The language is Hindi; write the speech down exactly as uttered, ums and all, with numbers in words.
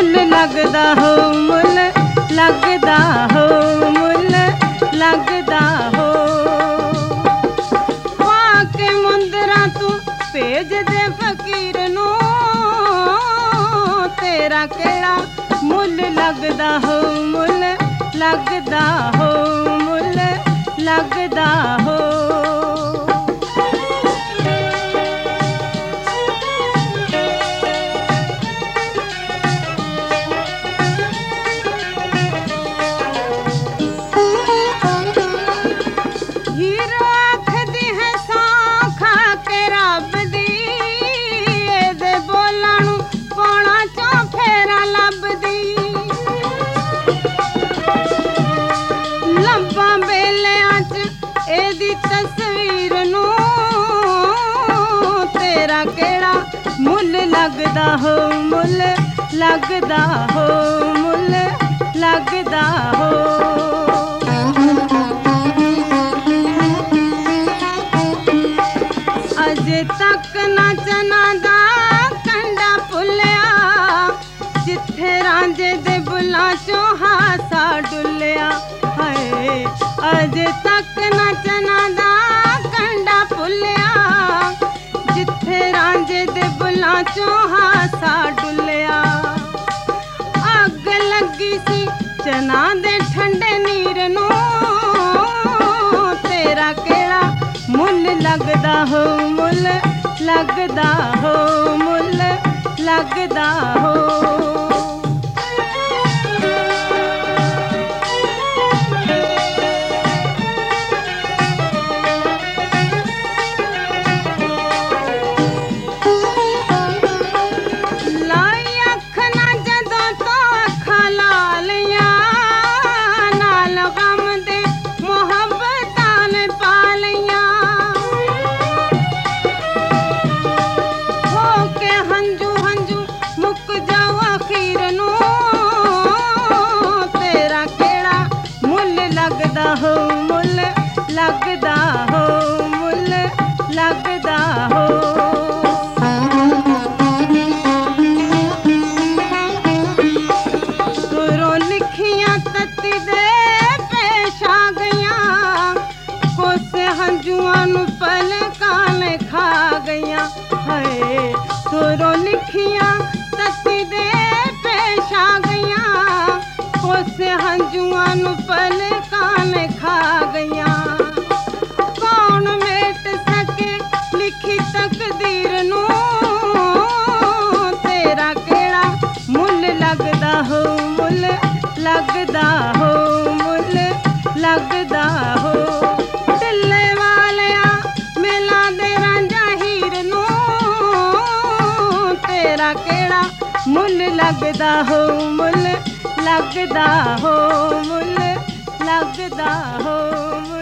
मुल लगदा हो मुल लगदा हो मुल लगदा हो वाके मुंदरा तू भेज दे फकीर नू तेरा केड़ा मुल लगदा हो मुल लगदा हो मुल लगदा हो। लगदा हो मुल लगदा हो मुल लगदा हो अजे तक ना चना दा कंडा भुलिया जिथे रांझे दे बुला चो हासा डुलिया हाय अजे तक ना चना दा कंडा भुलिया जिथे रांझे दे बुला चो हासा डुलिया अग लगी सी चना दे ठंडे नीर नू तेरा केड़ा मुल लगदा हो मुल लगदा हो मुल लगदा हो। लगदा हो मुल लगदा हो तुरों लिखियां तत्ती दे पेश आ गया कोसे हंजुआं नू पलकां खा गया हाय तुरों लिखियां तत्ती दे पेश आ गया कोसे हंजुआं नू पलकां खा गया तकदीर नू तेरा केड़ा मुल लगदा हो मुल लगदा हो मुल लगदा हो दिले वालिया मिला दे रांझा हीर नू तेरा केड़ा मुल लगदा हो मुल लगदा हो मुल लगदा हो।